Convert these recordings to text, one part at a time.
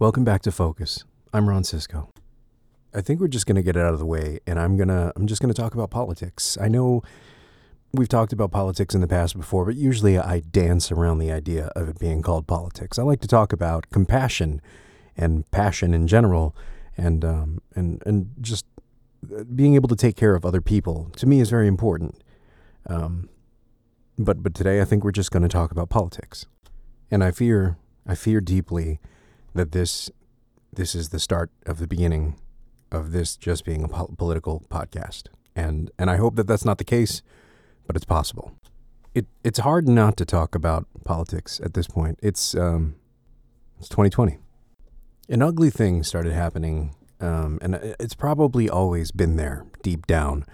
Welcome back to Focus. I'm Ron Sisko. I think we're just going to get it out of the way, and I'm just going to talk about politics. I know we've talked about politics in the past before, but usually I dance around the idea of it being called politics. I like to talk about compassion and passion in general, and just being able to take care of other people, to me, is very important. But today I think we're just going to talk about politics, and I fear deeply that this is the start of the beginning of this just being a political podcast, and I hope that that's not the case, but it's possible. It's hard not to talk about politics at this point. It's 2020. An ugly thing started happening, and it's probably always been there deep down,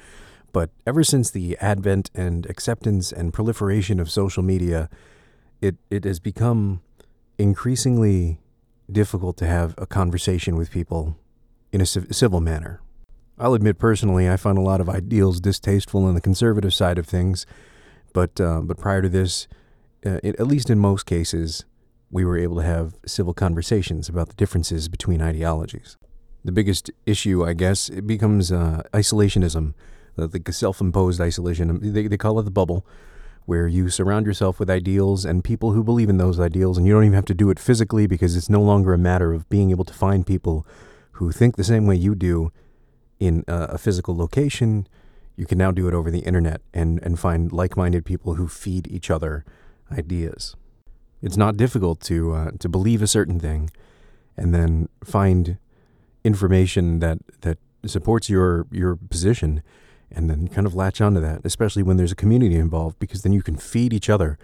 but ever since the advent and acceptance and proliferation of social media, it has become increasingly difficult to have a conversation with people in a civil manner. I'll admit personally, I find a lot of ideals distasteful on the conservative side of things, but prior to this, at least in most cases, we were able to have civil conversations about the differences between ideologies. The biggest issue, I guess, it becomes isolationism, the self-imposed isolation. They call it the bubble, where you surround yourself with ideals and people who believe in those ideals, and you don't even have to do it physically because it's no longer a matter of being able to find people who think the same way you do in a physical location. You can now do it over the internet and find like-minded people who feed each other ideas. It's not difficult to believe a certain thing and then find information that supports your position, and then kind of latch onto that, especially when there's a community involved, because then you can feed each other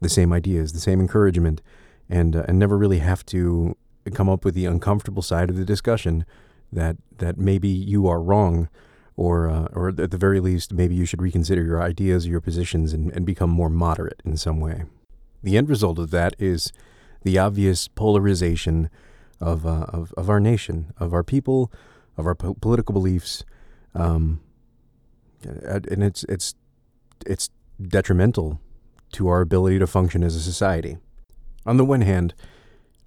the same ideas, the same encouragement, and never really have to come up with the uncomfortable side of the discussion that maybe you are wrong, or at the very least, maybe you should reconsider your ideas, your positions, and become more moderate in some way. The end result of that is the obvious polarization of our nation, of our people, of our political beliefs, and it's detrimental to our ability to function as a society. On the one hand,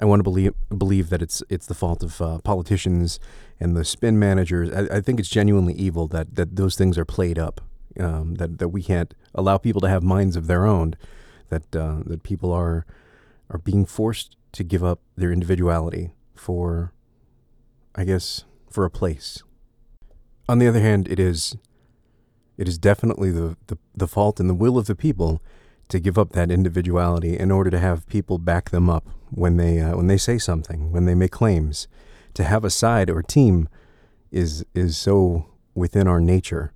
I want to believe that it's the fault of politicians and the spin managers. I think it's genuinely evil that those things are played up, that we can't allow people to have minds of their own, that people are being forced to give up their individuality for a place. On the other hand, it is definitely the fault and the will of the people to give up that individuality in order to have people back them up when they say something, when they make claims. To have a side or team is so within our nature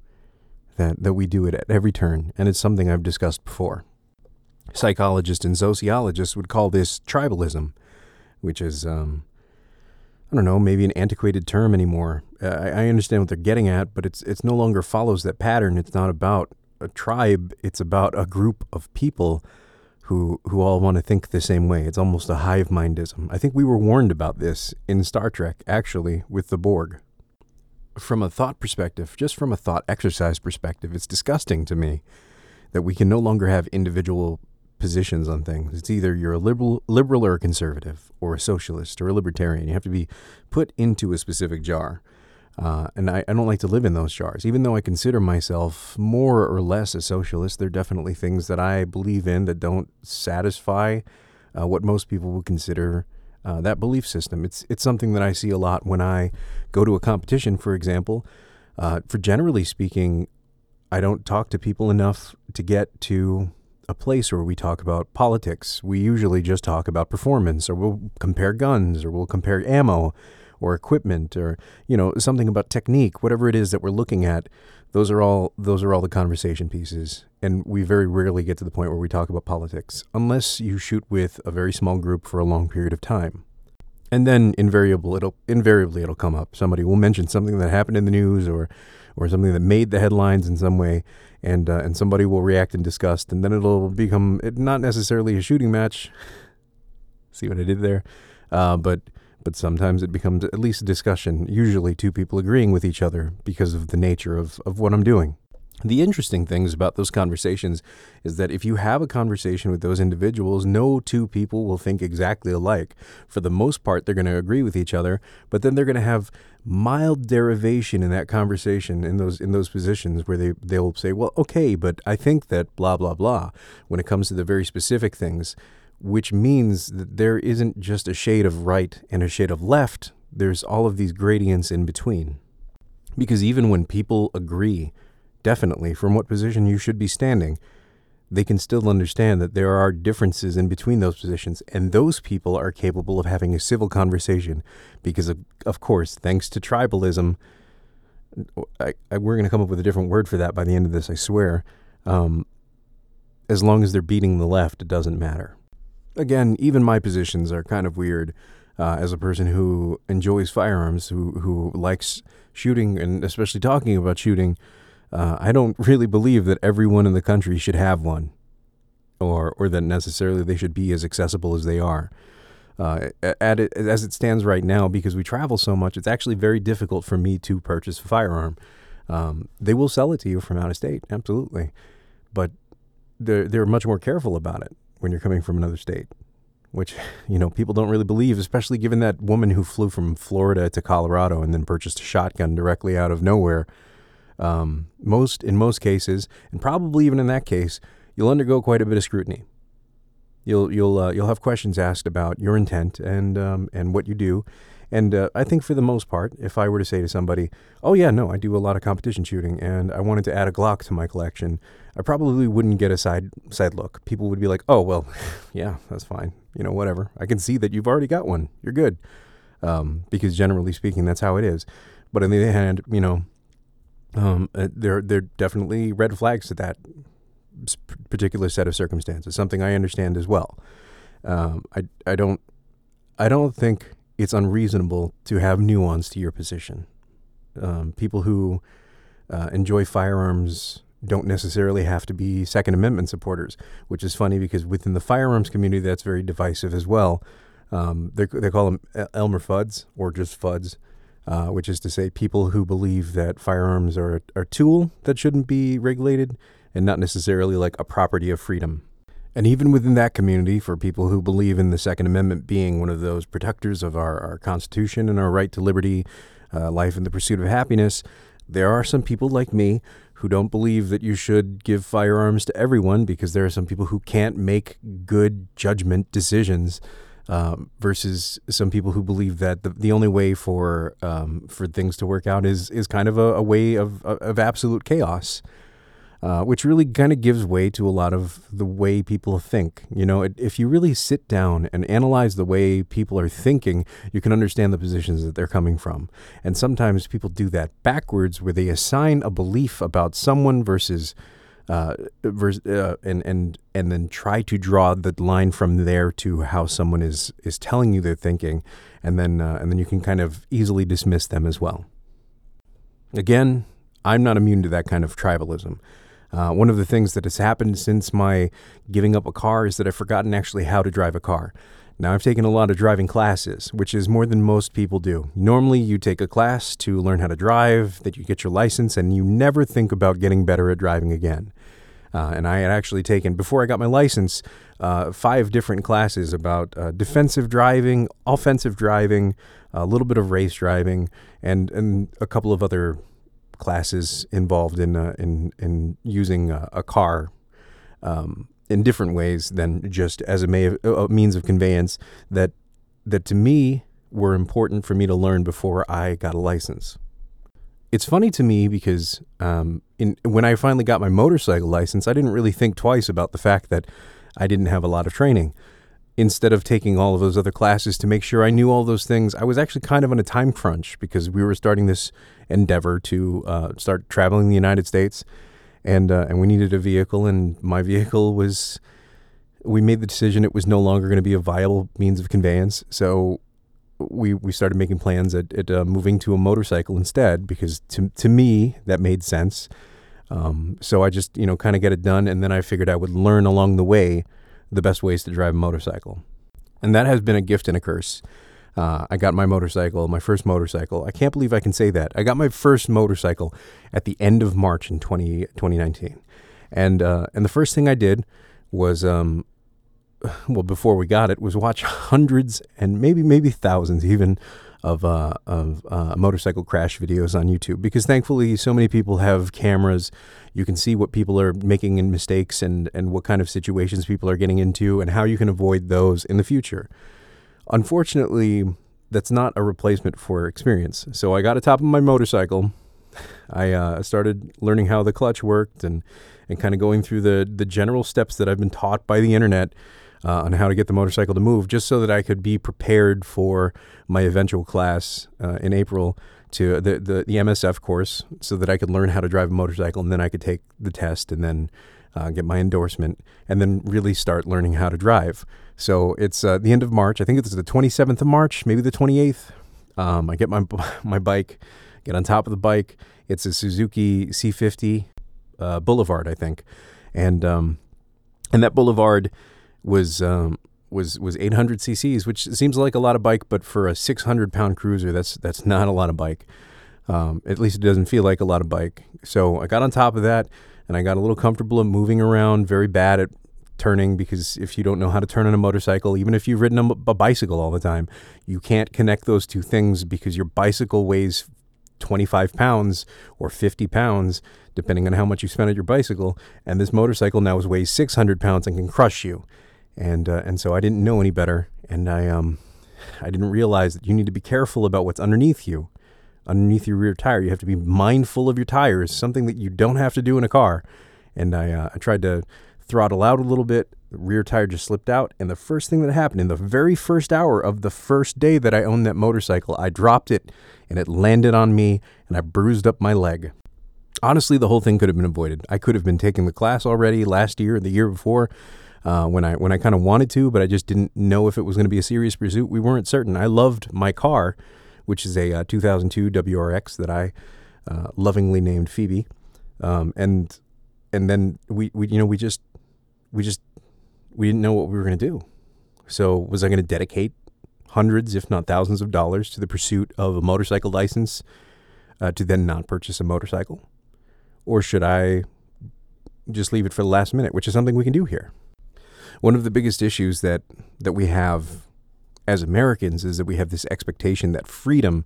that we do it at every turn, and it's something I've discussed before. Psychologists and sociologists would call this tribalism, which is, I don't know, maybe an antiquated term anymore. I understand what they're getting at, but it's no longer follows that pattern. It's not about a tribe. It's about a group of people who all want to think the same way. It's almost a hive-mindism. I think we were warned about this in Star Trek, actually, with the Borg. From a thought perspective, just from a thought exercise perspective, it's disgusting to me that we can no longer have individual positions on things. It's either you're a liberal or a conservative, or a socialist or a libertarian. You have to be put into a specific jar. And I don't like to live in those jars. Even though I consider myself more or less a socialist, there are definitely things that I believe in that don't satisfy what most people would consider that belief system. It's something that I see a lot when I go to a competition, for example. For generally speaking, I don't talk to people enough to get to a place where we talk about politics. We usually just talk about performance, or we'll compare guns, or we'll compare ammo or equipment, or, you know, something about technique, whatever it is that we're looking at. Those are all the conversation pieces. And we very rarely get to the point where we talk about politics, unless you shoot with a very small group for a long period of time. And then invariably it'll come up. Somebody will mention something that happened in the news, or something that made the headlines in some way, and somebody will react in disgust, and then it'll become not necessarily a shooting match. See what I did there? But sometimes it becomes at least a discussion, usually two people agreeing with each other because of the nature of what I'm doing. The interesting things about those conversations is that if you have a conversation with those individuals, no two people will think exactly alike. For the most part, they're going to agree with each other, but then they're going to have mild derivation in that conversation, in those positions where they'll say, well, okay, but I think that blah, blah, blah, when it comes to the very specific things, which means that there isn't just a shade of right and a shade of left. There's all of these gradients in between. Because even when people agree definitely from what position you should be standing, they can still understand that there are differences in between those positions, and those people are capable of having a civil conversation because, of course, thanks to tribalism, we're going to come up with a different word for that by the end of this, I swear. As long as they're beating the left, it doesn't matter. Again, even my positions are kind of weird. As a person who enjoys firearms, who likes shooting, and especially talking about shooting, I don't really believe that everyone in the country should have one, or that necessarily they should be as accessible as they are. As it stands right now, because we travel so much, it's actually very difficult for me to purchase a firearm. They will sell it to you from out of state, absolutely. But they're much more careful about it when you're coming from another state, which, you know, people don't really believe, especially given that woman who flew from Florida to Colorado and then purchased a shotgun directly out of nowhere. In most cases, and probably even in that case, you'll undergo quite a bit of scrutiny. You'll have questions asked about your intent and what you do. And I think for the most part, if I were to say to somebody, "Oh yeah, no, I do a lot of competition shooting, and I wanted to add a Glock to my collection," I probably wouldn't get a side look. People would be like, "Oh well, yeah, that's fine. You know, whatever. I can see that you've already got one. You're good," because generally speaking, that's how it is. But on the other hand, you know. There are definitely red flags to that particular set of circumstances. Something I understand as well. I don't think it's unreasonable to have nuance to your position. People who enjoy firearms don't necessarily have to be Second Amendment supporters, which is funny because within the firearms community, that's very divisive as well. They call them Elmer Fuds or just Fuds. Which is to say people who believe that firearms are a tool that shouldn't be regulated and not necessarily like a property of freedom. And even within that community, for people who believe in the Second Amendment being one of those protectors of our Constitution and our right to liberty, life and the pursuit of happiness, there are some people like me who don't believe that you should give firearms to everyone because there are some people who can't make good judgment decisions. Versus some people who believe that the only way for things to work out is kind of a way of absolute chaos, which really kind of gives way to a lot of the way people think. You know, if you really sit down and analyze the way people are thinking, you can understand the positions that they're coming from. And sometimes people do that backwards, where they assign a belief about someone and then try to draw the line from there to how someone is telling you they're thinking, and then you can kind of easily dismiss them as well. Again, I'm not immune to that kind of tribalism. One of the things that has happened since my giving up a car is that I've forgotten actually how to drive a car. Now, I've taken a lot of driving classes, which is more than most people do. Normally, you take a class to learn how to drive, that you get your license, and you never think about getting better at driving again. And I had actually taken, before I got my license, 5 different classes about defensive driving, offensive driving, a little bit of race driving, and a couple of other classes involved in using a car in different ways than just as a means of conveyance that to me were important for me to learn before I got a license. It's funny to me because when I finally got my motorcycle license, I didn't really think twice about the fact that I didn't have a lot of training. Instead of taking all of those other classes to make sure I knew all those things, I was actually kind of on a time crunch because we were starting this endeavor to start traveling the United States. And we needed a vehicle, and my vehicle was, we made the decision it was no longer going to be a viable means of conveyance. So we started making plans at moving to a motorcycle instead, because to me, that made sense. So I just, kind of get it done. And then I figured I would learn along the way the best ways to drive a motorcycle. And that has been a gift and a curse. I got my motorcycle, my first motorcycle. I can't believe I can say that. I got my first motorcycle at the end of March in 2019. And the first thing I did was, well, before we got it, was watch hundreds and maybe thousands even of motorcycle crash videos on YouTube, because thankfully so many people have cameras. You can see what people are making in mistakes and what kind of situations people are getting into and how you can avoid those in the future. Unfortunately, that's not a replacement for experience. So I got atop of my motorcycle. I started learning how the clutch worked and kind of going through the general steps that I've been taught by the internet on how to get the motorcycle to move, just so that I could be prepared for my eventual class in April to the MSF course, so that I could learn how to drive a motorcycle, and then I could take the test and then get my endorsement and then really start learning how to drive. So it's the end of March. I think it's the 27th of March, maybe the 28th. I get my bike, get on top of the bike. It's a Suzuki C50 Boulevard, I think, and that Boulevard was 800 cc's, which seems like a lot of bike, but for a 600-pound cruiser, that's not a lot of bike. At least it doesn't feel like a lot of bike. So I got on top of that, and I got a little comfortable at moving around. Very bad at turning, because if you don't know how to turn on a motorcycle, even if you've ridden a bicycle all the time, you can't connect those two things, because your bicycle weighs 25 pounds or 50 pounds, depending on how much you spend on your bicycle. And this motorcycle now weighs 600 pounds and can crush you. And so I didn't know any better. And I didn't realize that you need to be careful about what's underneath your rear tire. You have to be mindful of your tires, something that you don't have to do in a car. And I tried to throttle out a little bit. The rear tire just slipped out. And the first thing that happened in the very first hour of the first day that I owned that motorcycle, I dropped it and it landed on me and I bruised up my leg. Honestly, the whole thing could have been avoided. I could have been taking the class already last year, the year before, when I kind of wanted to, but I just didn't know if it was going to be a serious pursuit. We weren't certain. I loved my car, which is a 2002 WRX that I lovingly named Phoebe. And then we didn't know what we were going to do. So was I going to dedicate hundreds, if not thousands of dollars to the pursuit of a motorcycle license to then not purchase a motorcycle? Or should I just leave it for the last minute, which is something we can do here? One of the biggest issues that we have as Americans is that we have this expectation that freedom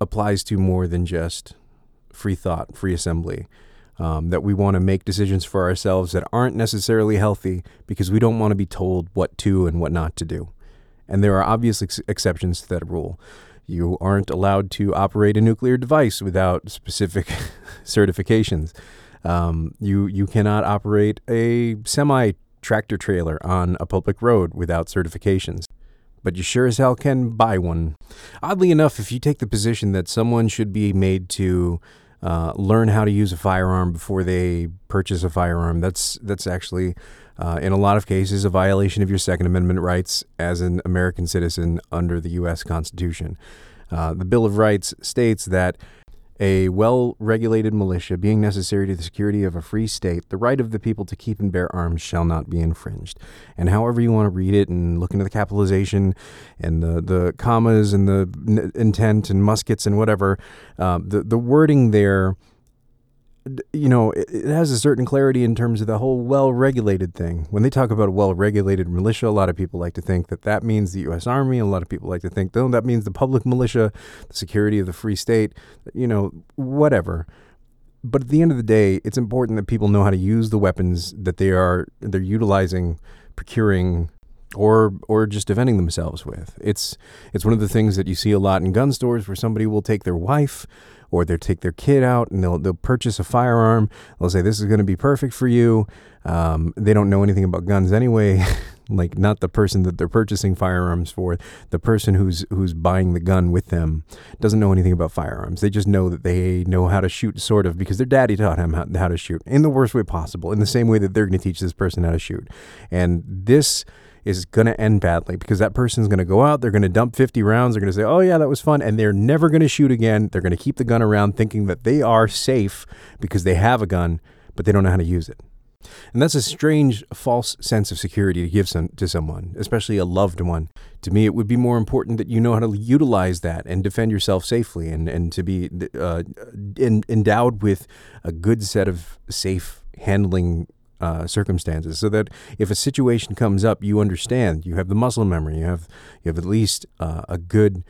applies to more than just free thought, free assembly. That we want to make decisions for ourselves that aren't necessarily healthy, because we don't want to be told what to and what not to do. And there are obvious exceptions to that rule. You aren't allowed to operate a nuclear device without specific certifications. You cannot operate a semi-tractor trailer on a public road without certifications. But you sure as hell can buy one. Oddly enough, if you take the position that someone should be made to learn how to use a firearm before they purchase a firearm, that's actually, in a lot of cases, a violation of your Second Amendment rights as an American citizen under the U.S. Constitution. The Bill of Rights states that a well-regulated militia, being necessary to the security of a free state, the right of the people to keep and bear arms shall not be infringed. And however you want to read it and look into the capitalization and the commas and the intent and muskets and whatever, the wording there, you know, it has a certain clarity in terms of the whole well-regulated thing. When they talk about a well-regulated militia, a lot of people like to think that means the U.S. Army. A lot of people like to think, that means the public militia, the security of the free state, you know, whatever. But at the end of the day, it's important that people know how to use the weapons that they're utilizing, procuring, or just defending themselves with. It's one of the things that you see a lot in gun stores, where somebody will take their wife or they'll take their kid out and they'll purchase a firearm. They'll say, this is going to be perfect for you. They don't know anything about guns anyway, like not the person that they're purchasing firearms for. The person who's buying the gun with them doesn't know anything about firearms. They just know that they know how to shoot, sort of, because their daddy taught him how to shoot in the worst way possible, in the same way that they're going to teach this person how to shoot. And this is going to end badly, because that person's going to go out, they're going to dump 50 rounds, they're going to say, oh yeah, that was fun, and they're never going to shoot again. They're going to keep the gun around thinking that they are safe because they have a gun, but they don't know how to use it. And that's a strange, false sense of security to give to someone, especially a loved one. To me, it would be more important that you know how to utilize that and defend yourself safely and to be endowed with a good set of safe handling circumstances, so that if a situation comes up, you understand, you have the muscle memory, you have at least a good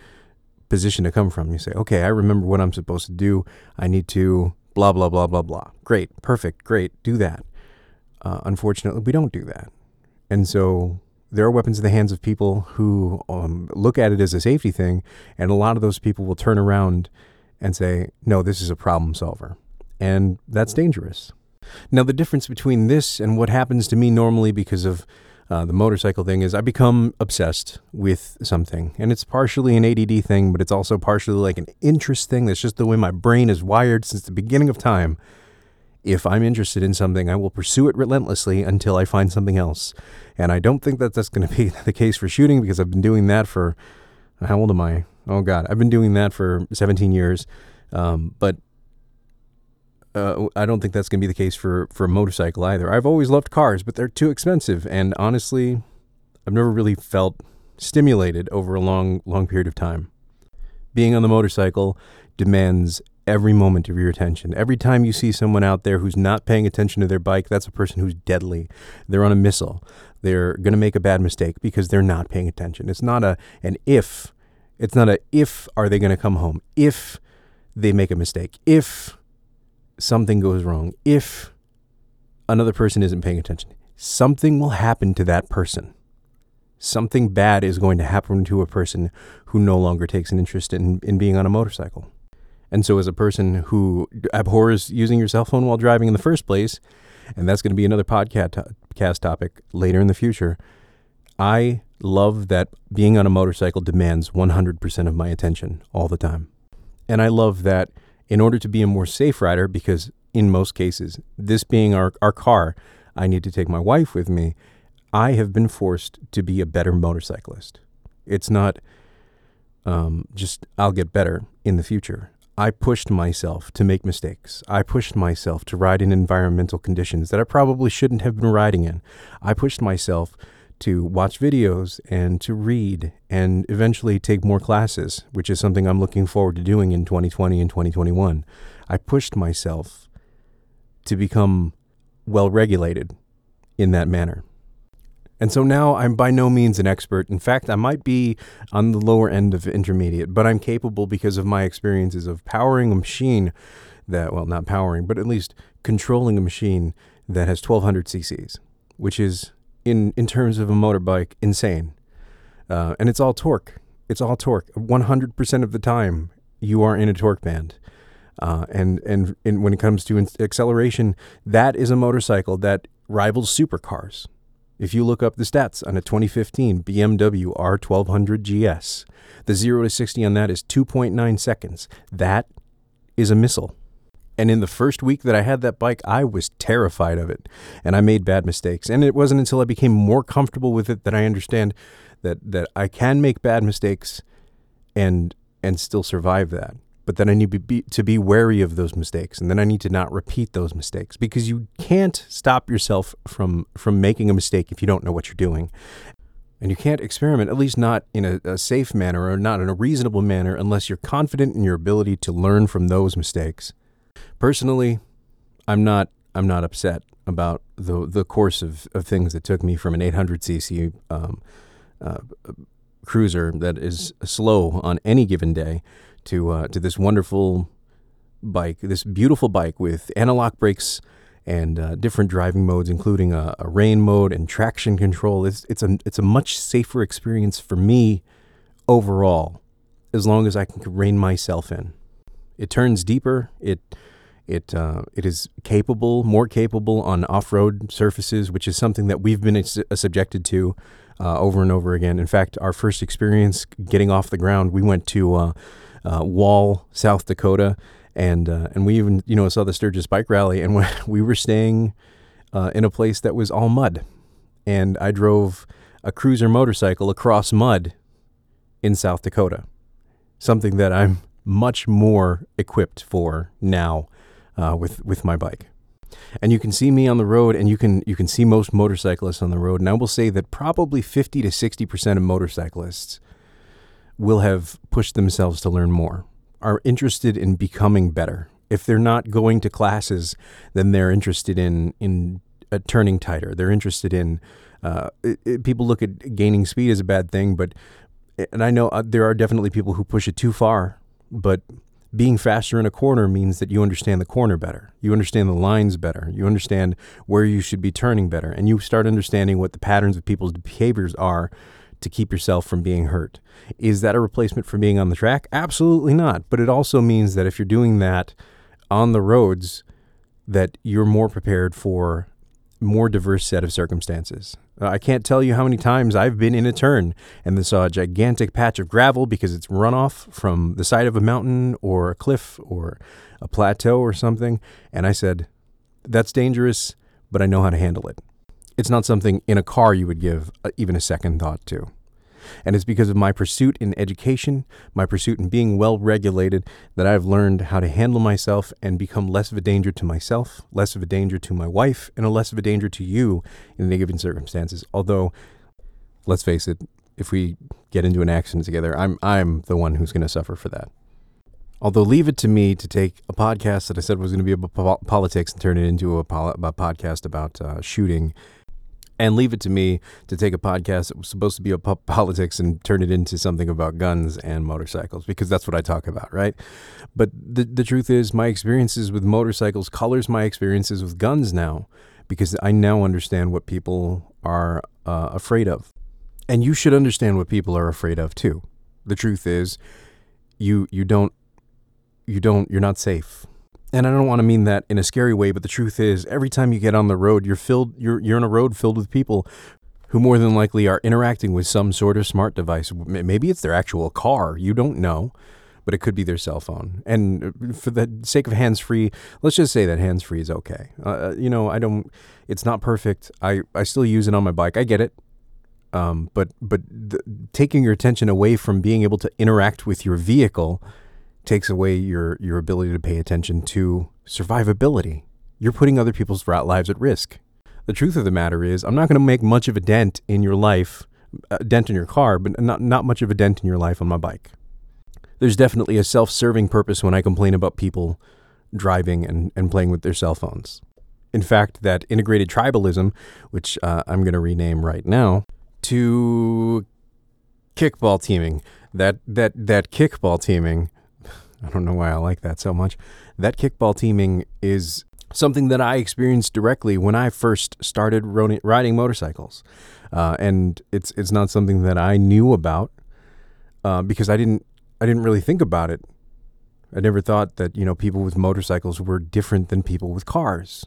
position to come from. You say, okay, I remember what I'm supposed to do. I need to blah, blah, blah, blah, blah. Great. Perfect. Great. Do that. Unfortunately, we don't do that. And so there are weapons in the hands of people who look at it as a safety thing. And a lot of those people will turn around and say, no, this is a problem solver. And that's dangerous. Now, the difference between this and what happens to me normally because of the motorcycle thing is I become obsessed with something. And it's partially an ADD thing, but it's also partially like an interest thing. That's just the way my brain is wired since the beginning of time. If I'm interested in something, I will pursue it relentlessly until I find something else. And I don't think that that's going to be the case for shooting, because I've been doing that for, how old am I? Oh, God, I've been doing that for 17 years. But I don't think that's going to be the case for a motorcycle either. I've always loved cars, but they're too expensive. And honestly, I've never really felt stimulated over a long, long period of time. Being on the motorcycle demands every moment of your attention. Every time you see someone out there who's not paying attention to their bike, that's a person who's deadly. They're on a missile. They're going to make a bad mistake because they're not paying attention. It's not an if. It's not a if are they going to come home. If they make a mistake. If something goes wrong, if another person isn't paying attention, something will happen to that person. Something bad is going to happen to a person who no longer takes an interest in being on a motorcycle. And so as a person who abhors using your cell phone while driving in the first place, and that's going to be another podcast topic later in the future, I love that being on a motorcycle demands 100% of my attention all the time. And I love that in order to be a more safe rider, because in most cases, this being our car, I need to take my wife with me, I have been forced to be a better motorcyclist. It's not just I'll get better in the future. I pushed myself to make mistakes. I pushed myself to ride in environmental conditions that I probably shouldn't have been riding in. I pushed myself to watch videos and to read and eventually take more classes, which is something I'm looking forward to doing in 2020 and 2021. I pushed myself to become well-regulated in that manner. And so now I'm by no means an expert. In fact, I might be on the lower end of intermediate, but I'm capable because of my experiences of powering a machine that, well, not powering, but at least controlling a machine that has 1,200 cc's, which is in terms of a motorbike, insane. And it's all torque. 100% of the time, you are in a torque band. And when it comes to acceleration, that is a motorcycle that rivals supercars. If you look up the stats on a 2015 BMW R1200 GS, the 0 to 60 on that is 2.9 seconds. That is a missile. And in the first week that I had that bike, I was terrified of it, and I made bad mistakes. And it wasn't until I became more comfortable with it that I understand that I can make bad mistakes and still survive that. But then I need to be wary of those mistakes, and then I need to not repeat those mistakes, because you can't stop yourself from making a mistake if you don't know what you're doing. And you can't experiment, at least not in a safe manner or not in a reasonable manner, unless you're confident in your ability to learn from those mistakes. Personally, I'm not upset about the course of things that took me from an 800cc cruiser that is slow on any given day to this wonderful bike, this beautiful bike with anti-lock brakes and different driving modes, including a rain mode and traction control. It's a much safer experience for me overall, as long as I can rein myself in. It turns deeper. It is more capable on off-road surfaces, which is something that we've been subjected to over and over again. In fact, our first experience getting off the ground, we went to Wall, South Dakota, and we even saw the Sturgis Bike Rally, and we were staying in a place that was all mud, and I drove a cruiser motorcycle across mud in South Dakota, something that I'm much more equipped for now with my bike. And you can see me on the road, and you can see most motorcyclists on the road. And I will say that probably 50 to 60% of motorcyclists will have pushed themselves to learn more, are interested in becoming better. If they're not going to classes, then they're interested in turning tighter. They're interested in, people look at gaining speed as a bad thing, and I know there are definitely people who push it too far, but being faster in a corner means that you understand the corner better. You understand the lines better. You understand where you should be turning better. And you start understanding what the patterns of people's behaviors are to keep yourself from being hurt. Is that a replacement for being on the track? Absolutely not. But it also means that if you're doing that on the roads, that you're more prepared for more diverse set of circumstances. I can't tell you how many times I've been in a turn and then saw a gigantic patch of gravel because it's runoff from the side of a mountain or a cliff or a plateau or something. And I said, that's dangerous, but I know how to handle it. It's not something in a car you would give even a second thought to. And it's because of my pursuit in education, my pursuit in being well-regulated, that I've learned how to handle myself and become less of a danger to myself, less of a danger to my wife, and less of a danger to you in any given circumstances. Although, let's face it, if we get into an accident together, I'm the one who's going to suffer for that. Although, leave it to me to take a podcast that I said was going to be about politics and turn it into a podcast about shooting. And leave it to me to take a podcast that was supposed to be about politics and turn it into something about guns and motorcycles, because that's what I talk about, right? But the truth is, my experiences with motorcycles colors my experiences with guns now, because I now understand what people are afraid of. And you should understand what people are afraid of too. The truth is, you're not safe. And I don't want to mean that in a scary way, but the truth is, every time you get on the road, you're on a road filled with people who more than likely are interacting with some sort of smart device. Maybe it's their actual car. You don't know, but it could be their cell phone. And for the sake of hands-free, let's just say that hands-free is okay. It's not perfect. I still use it on my bike. I get it. But taking your attention away from being able to interact with your vehicle takes away your ability to pay attention to survivability. You're putting other people's lives at risk. The truth of the matter is, I'm not going to make much of a dent in your life, a dent in your car, but not much of a dent in your life on my bike. There's definitely a self-serving purpose when I complain about people driving and playing with their cell phones. In fact, that integrated tribalism, which I'm going to rename right now to kickball teaming, that kickball teaming, I don't know why I like that so much. That kickball teaming is something that I experienced directly when I first started riding motorcycles. And it's not something that I knew about because I didn't really think about it. I never thought that, people with motorcycles were different than people with cars.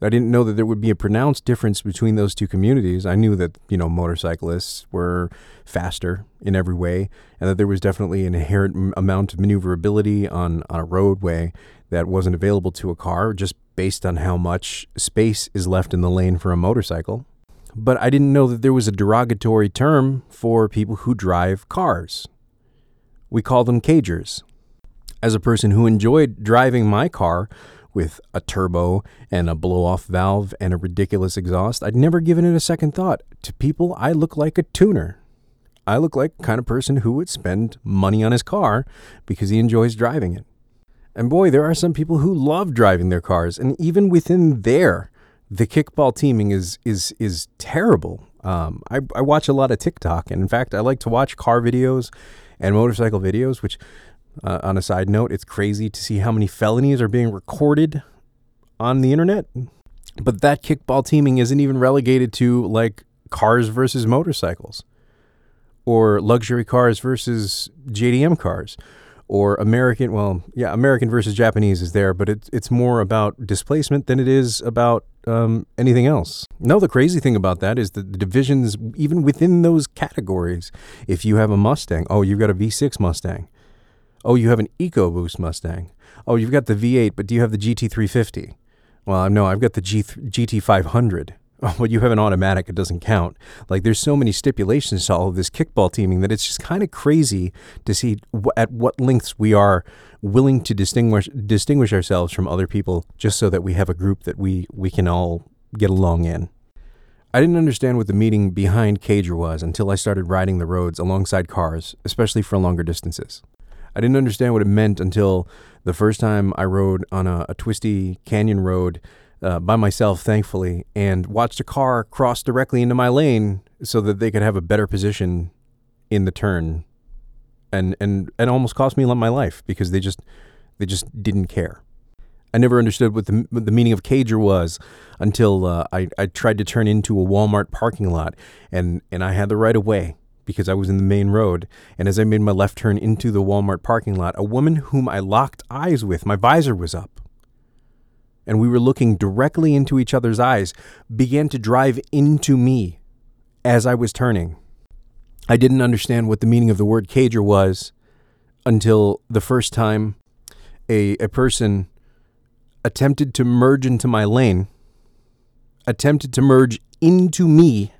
I didn't know that there would be a pronounced difference between those two communities. I knew that, motorcyclists were faster in every way, and that there was definitely an inherent amount of maneuverability on a roadway that wasn't available to a car, just based on how much space is left in the lane for a motorcycle. But I didn't know that there was a derogatory term for people who drive cars. We call them cagers. As a person who enjoyed driving my car with a turbo and a blow-off valve and a ridiculous exhaust, I'd never given it a second thought. To people, I look like a tuner. I look like the kind of person who would spend money on his car because he enjoys driving it. And boy, there are some people who love driving their cars. And even within there, the kickball teaming is terrible. I watch a lot of TikTok. And in fact, I like to watch car videos and motorcycle videos, which... on a side note, it's crazy to see how many felonies are being recorded on the internet. But that kickball teaming isn't even relegated to like cars versus motorcycles, or luxury cars versus JDM cars, or American versus Japanese is there, but it's more about displacement than it is about anything else. No, the crazy thing about that is the divisions even within those categories. If you have a Mustang, oh, you've got a V6 Mustang. Oh, you have an EcoBoost Mustang. Oh, you've got the V8, but do you have the GT350? Well, no, I've got the GT500. well, you have an automatic, it doesn't count. Like, there's so many stipulations to all of this kickball teaming that it's just kind of crazy to see at what lengths we are willing to distinguish ourselves from other people just so that we have a group that we can all get along in. I didn't understand what the meaning behind Cager was until I started riding the roads alongside cars, especially for longer distances. I didn't understand what it meant until the first time I rode on a twisty canyon road by myself, thankfully, and watched a car cross directly into my lane so that they could have a better position in the turn, and almost cost me my life because they just didn't care. I never understood what the meaning of Cager was until I tried to turn into a Walmart parking lot, and I had the right of way because I was in the main road. And as I made my left turn into the Walmart parking lot, a woman whom I locked eyes with, my visor was up, and we were looking directly into each other's eyes, began to drive into me as I was turning. I didn't understand what the meaning of the word Cager was until the first time a person attempted to merge into my lane, attempted to merge into me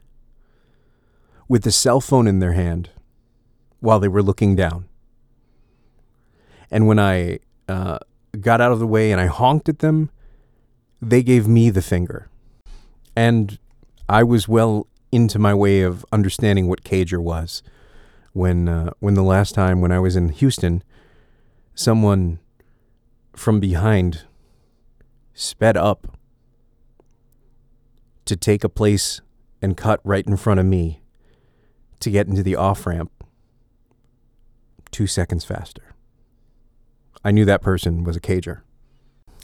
with a cell phone in their hand while they were looking down. And when I got out of the way and I honked at them, they gave me the finger. And I was well into my way of understanding what Cager was when the last time when I was in Houston, someone from behind sped up to take a place and cut right in front of me to get into the off-ramp 2 seconds faster. I knew that person was a Cager.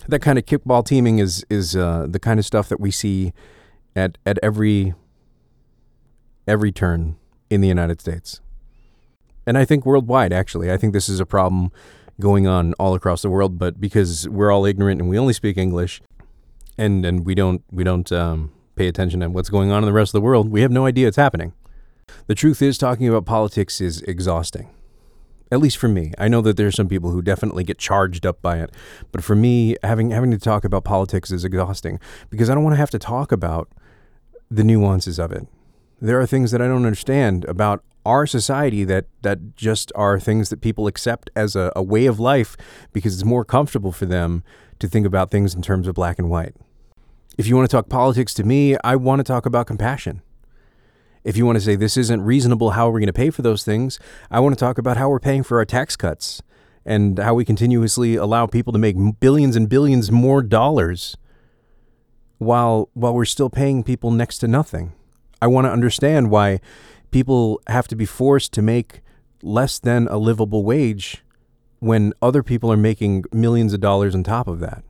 That kind of kickball teaming is the kind of stuff that we see at every turn in the United States. And I think worldwide, actually. I think this is a problem going on all across the world, but because we're all ignorant and we only speak English, and we don't pay attention to what's going on in the rest of the world, we have no idea it's happening. The truth is, talking about politics is exhausting. At least for me. I know that there's some people who definitely get charged up by it, but for me, having to talk about politics is exhausting because I don't want to have to talk about the nuances of it. There are things that I don't understand about our society that just are things that people accept as a way of life because it's more comfortable for them to think about things in terms of black and white. If you want to talk politics to me, I want to talk about compassion. If you want to say this isn't reasonable, how are we going to pay for those things? I want to talk about how we're paying for our tax cuts and how we continuously allow people to make billions and billions more dollars while we're still paying people next to nothing. I want to understand why people have to be forced to make less than a livable wage when other people are making millions of dollars on top of that.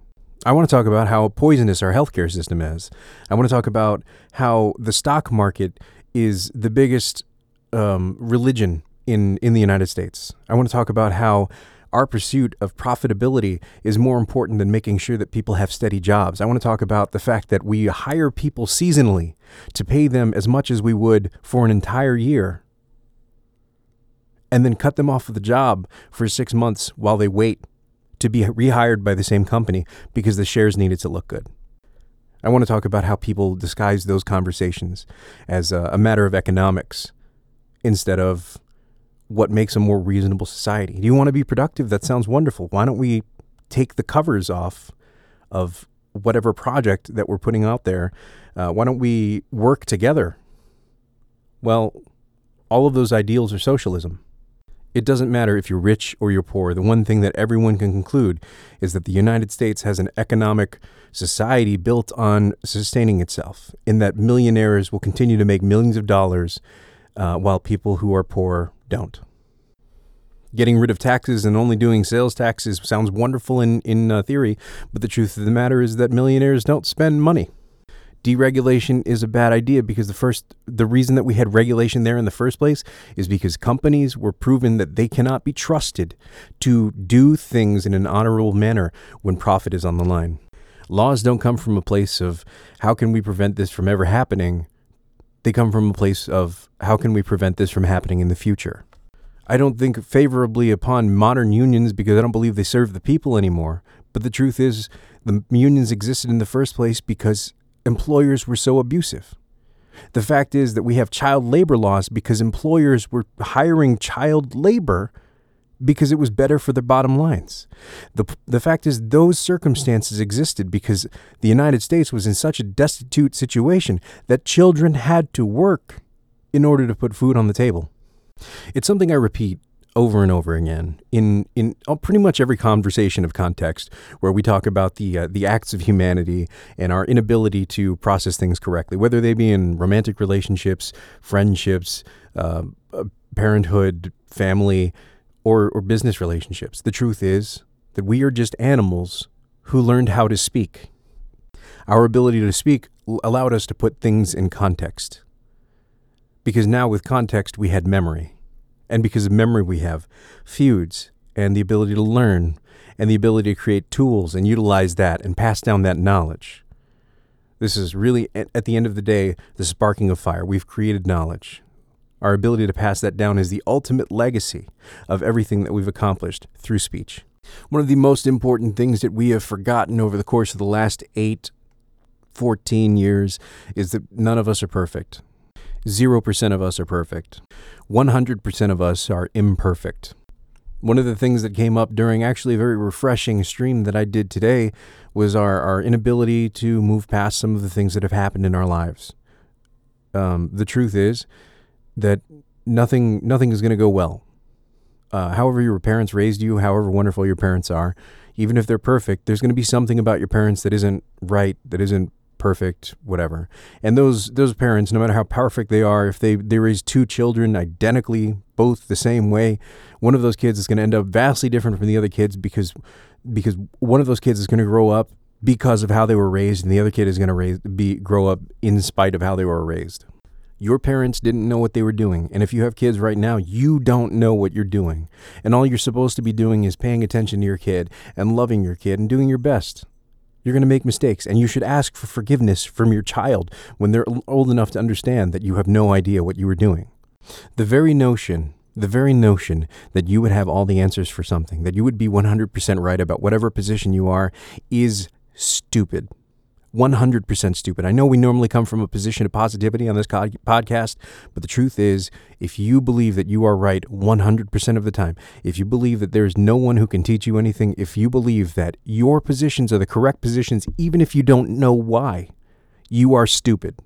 I want to talk about how poisonous our healthcare system is. I want to talk about how the stock market is the biggest religion in the United States. I want to talk about how our pursuit of profitability is more important than making sure that people have steady jobs. I want to talk about the fact that we hire people seasonally to pay them as much as we would for an entire year and then cut them off of the job for 6 months while they wait to be rehired by the same company because the shares needed to look good. I want to talk about how people disguise those conversations as a matter of economics instead of what makes a more reasonable society. Do you want to be productive? That sounds wonderful. Why don't we take the covers off of whatever project that we're putting out there? Why don't we work together? Well, all of those ideals are socialism. It doesn't matter if you're rich or you're poor. The one thing that everyone can conclude is that the United States has an economic society built on sustaining itself, in that millionaires will continue to make millions of dollars while people who are poor don't. Getting rid of taxes and only doing sales taxes sounds wonderful in theory, but the truth of the matter is that millionaires don't spend money. Deregulation is a bad idea because the reason that we had regulation there in the first place is because companies were proven that they cannot be trusted to do things in an honorable manner when profit is on the line. Laws don't come from a place of how can we prevent this from ever happening. They come from a place of how can we prevent this from happening in the future. I don't think favorably upon modern unions because I don't believe they serve the people anymore. But the truth is, the unions existed in the first place because employers were so abusive. The fact is that we have child labor laws because employers were hiring child labor because it was better for their bottom lines. The fact is those circumstances existed because the United States was in such a destitute situation that children had to work in order to put food on the table. It's something I repeat over and over again in pretty much every conversation of context where we talk about the acts of humanity and our inability to process things correctly, whether they be in romantic relationships, friendships, parenthood, family, or business relationships. The truth is that we are just animals who learned how to speak. Our ability to speak allowed us to put things in context, because now with context we had memory. And because of memory, we have feuds and the ability to learn and the ability to create tools and utilize that and pass down that knowledge. This is really, at the end of the day, the sparking of fire. We've created knowledge. Our ability to pass that down is the ultimate legacy of everything that we've accomplished through speech. One of the most important things that we have forgotten over the course of the last 14 years is that none of us are perfect. 0% of us are perfect. 100% of us are imperfect. One of the things that came up during actually a very refreshing stream that I did today was our inability to move past some of the things that have happened in our lives. The truth is that nothing is going to go well. However your parents raised you, however wonderful your parents are, even if they're perfect, there's going to be something about your parents that isn't right, that isn't perfect, whatever. And those parents, no matter how perfect they are, if they raise two children identically, both the same way, one of those kids is going to end up vastly different from the other kids because one of those kids is going to grow up because of how they were raised, and the other kid is going to grow up in spite of how they were raised. Your parents didn't know what they were doing, and if you have kids right now, you don't know what you're doing. And all you're supposed to be doing is paying attention to your kid and loving your kid and doing your best. You're going to make mistakes, and you should ask for forgiveness from your child when they're old enough to understand that you have no idea what you were doing. The very notion that you would have all the answers for something, that you would be 100% right about whatever position you are, is stupid. 100% stupid. I know we normally come from a position of positivity on this podcast, but the truth is, if you believe that you are right 100% of the time, if you believe that there is no one who can teach you anything, if you believe that your positions are the correct positions, even if you don't know why, you are stupid.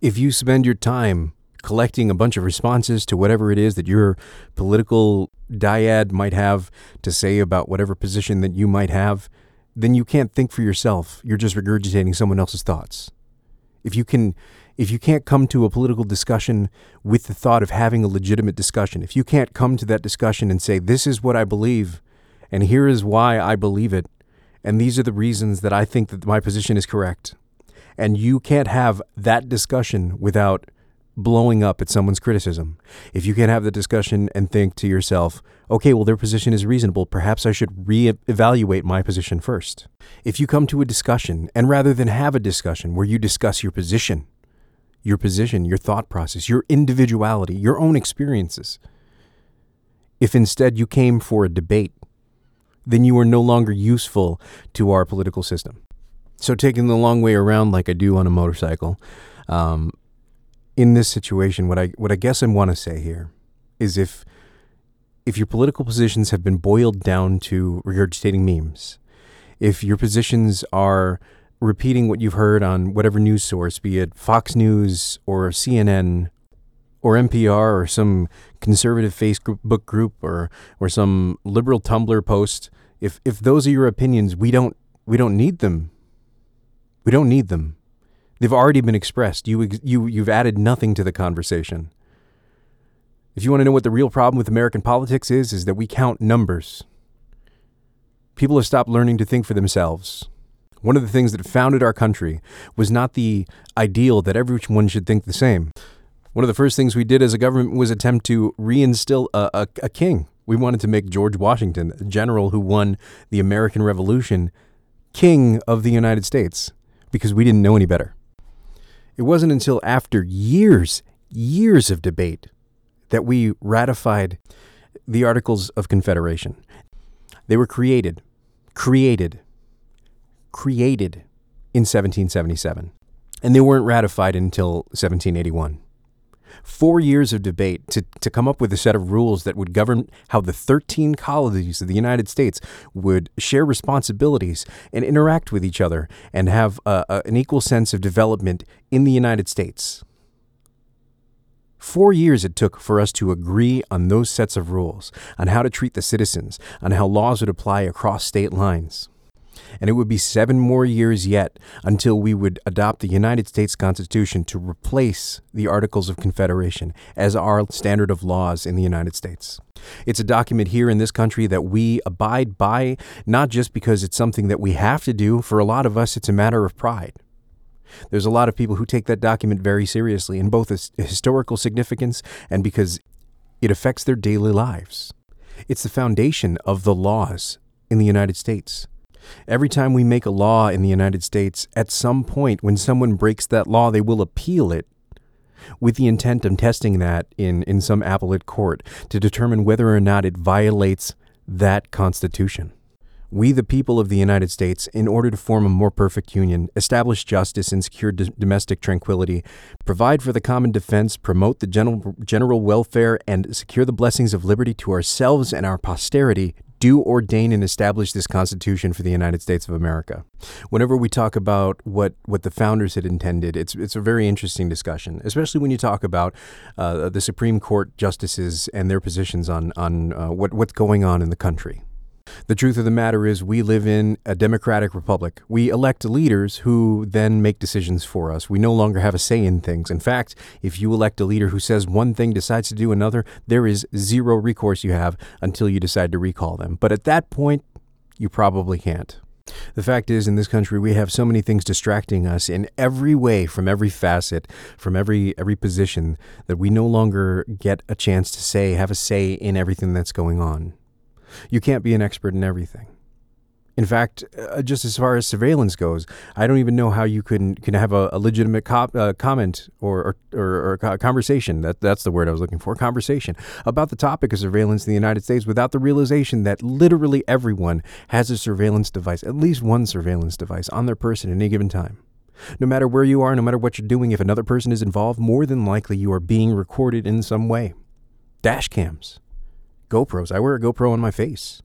If you spend your time collecting a bunch of responses to whatever it is that your political dyad might have to say about whatever position that you might have, then you can't think for yourself. You're just regurgitating someone else's thoughts. If you can't come to a political discussion with the thought of having a legitimate discussion, if you can't come to that discussion and say, this is what I believe, and here is why I believe it, and these are the reasons that I think that my position is correct, and you can't have that discussion without blowing up at someone's criticism. If you can't have the discussion and think to yourself, okay, well, their position is reasonable, perhaps I should reevaluate my position first. If you come to a discussion, and rather than have a discussion where you discuss your position, your thought process, your individuality, your own experiences, if instead you came for a debate, then you are no longer useful to our political system. So taking the long way around like I do on a motorcycle, in this situation, what I guess I want to say here is if your political positions have been boiled down to regurgitating memes, if your positions are repeating what you've heard on whatever news source, be it Fox News or CNN or NPR or some conservative Facebook group or some liberal Tumblr post, if those are your opinions, we don't need them. We don't need them. They've already been expressed. You've added nothing to the conversation. If you want to know what the real problem with American politics is that we count numbers. People have stopped learning to think for themselves. One of the things that founded our country was not the ideal that everyone should think the same. One of the first things we did as a government was attempt to reinstill a king. We wanted to make George Washington, a general who won the American Revolution, king of the United States, because we didn't know any better. It wasn't until after years of debate that we ratified the Articles of Confederation. They were created in 1777. and they weren't ratified until 1781. 4 years of debate to come up with a set of rules that would govern how the 13 colonies of the United States would share responsibilities and interact with each other and have an equal sense of development in the United States. 4 years it took for us to agree on those sets of rules, on how to treat the citizens, on how laws would apply across state lines. And it would be 7 more years yet until we would adopt the United States Constitution to replace the Articles of Confederation as our standard of laws in the United States. It's a document here in this country that we abide by, not just because it's something that we have to do. For a lot of us, it's a matter of pride. There's a lot of people who take that document very seriously in both its historical significance and because it affects their daily lives. It's the foundation of the laws in the United States. Every time we make a law in the United States, at some point when someone breaks that law, they will appeal it with the intent of testing that in some appellate court to determine whether or not it violates that Constitution. We, the people of the United States, in order to form a more perfect union, establish justice and secure domestic tranquility, provide for the common defense, promote the general welfare, and secure the blessings of liberty to ourselves and our posterity, do ordain and establish this Constitution for the United States of America. Whenever we talk about what the founders had intended, it's a very interesting discussion, especially when you talk about the Supreme Court justices and their positions on what's going on in the country. The truth of the matter is we live in a democratic republic. We elect leaders who then make decisions for us. We no longer have a say in things. In fact, if you elect a leader who says one thing, decides to do another, there is zero recourse you have until you decide to recall them. But at that point, you probably can't. The fact is, in this country, we have so many things distracting us in every way, from every facet, from every position, that we no longer get a chance to have a say in everything that's going on. You can't be an expert in everything. In fact, just as far as surveillance goes, I don't even know how you can have a legitimate comment or conversation. That's the word I was looking for, conversation about the topic of surveillance in the United States without the realization that literally everyone has a surveillance device, at least one surveillance device on their person at any given time. No matter where you are, no matter what you're doing, if another person is involved, more than likely you are being recorded in some way. Dash cams. GoPros. I wear a GoPro on my face.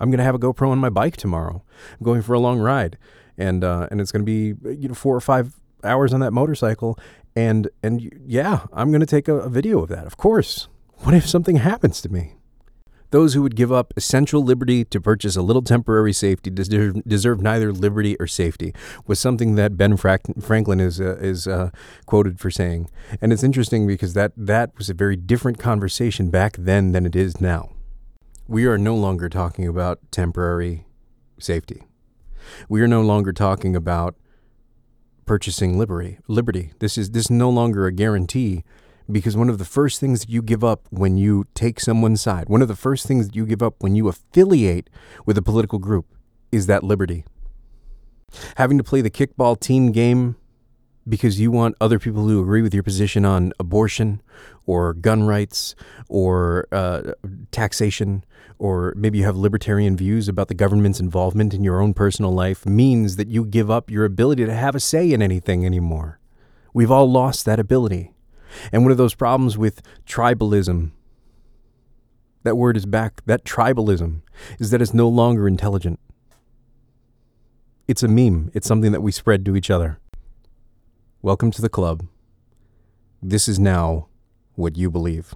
I'm going to have a GoPro on my bike tomorrow. I'm going for a long ride, and it's going to be 4 or 5 hours on that motorcycle, and yeah, I'm going to take a video of that. Of course. What if something happens to me? Those who would give up essential liberty to purchase a little temporary safety deserve neither liberty or safety, was something that Ben Franklin is quoted for saying. And it's interesting because that was a very different conversation back then than it is now. We are no longer talking about temporary safety. We are no longer talking about purchasing liberty. This is no longer a guarantee. Because one of the first things that you give up when you take someone's side, one of the first things that you give up when you affiliate with a political group is that liberty. Having to play the kickball team game because you want other people who agree with your position on abortion or gun rights or taxation, or maybe you have libertarian views about the government's involvement in your own personal life, means that you give up your ability to have a say in anything anymore. We've all lost that ability. And one of those problems with tribalism, that word is back, that tribalism, is that it's no longer intelligent. It's a meme. It's something that we spread to each other. Welcome to the club. This is now what you believe.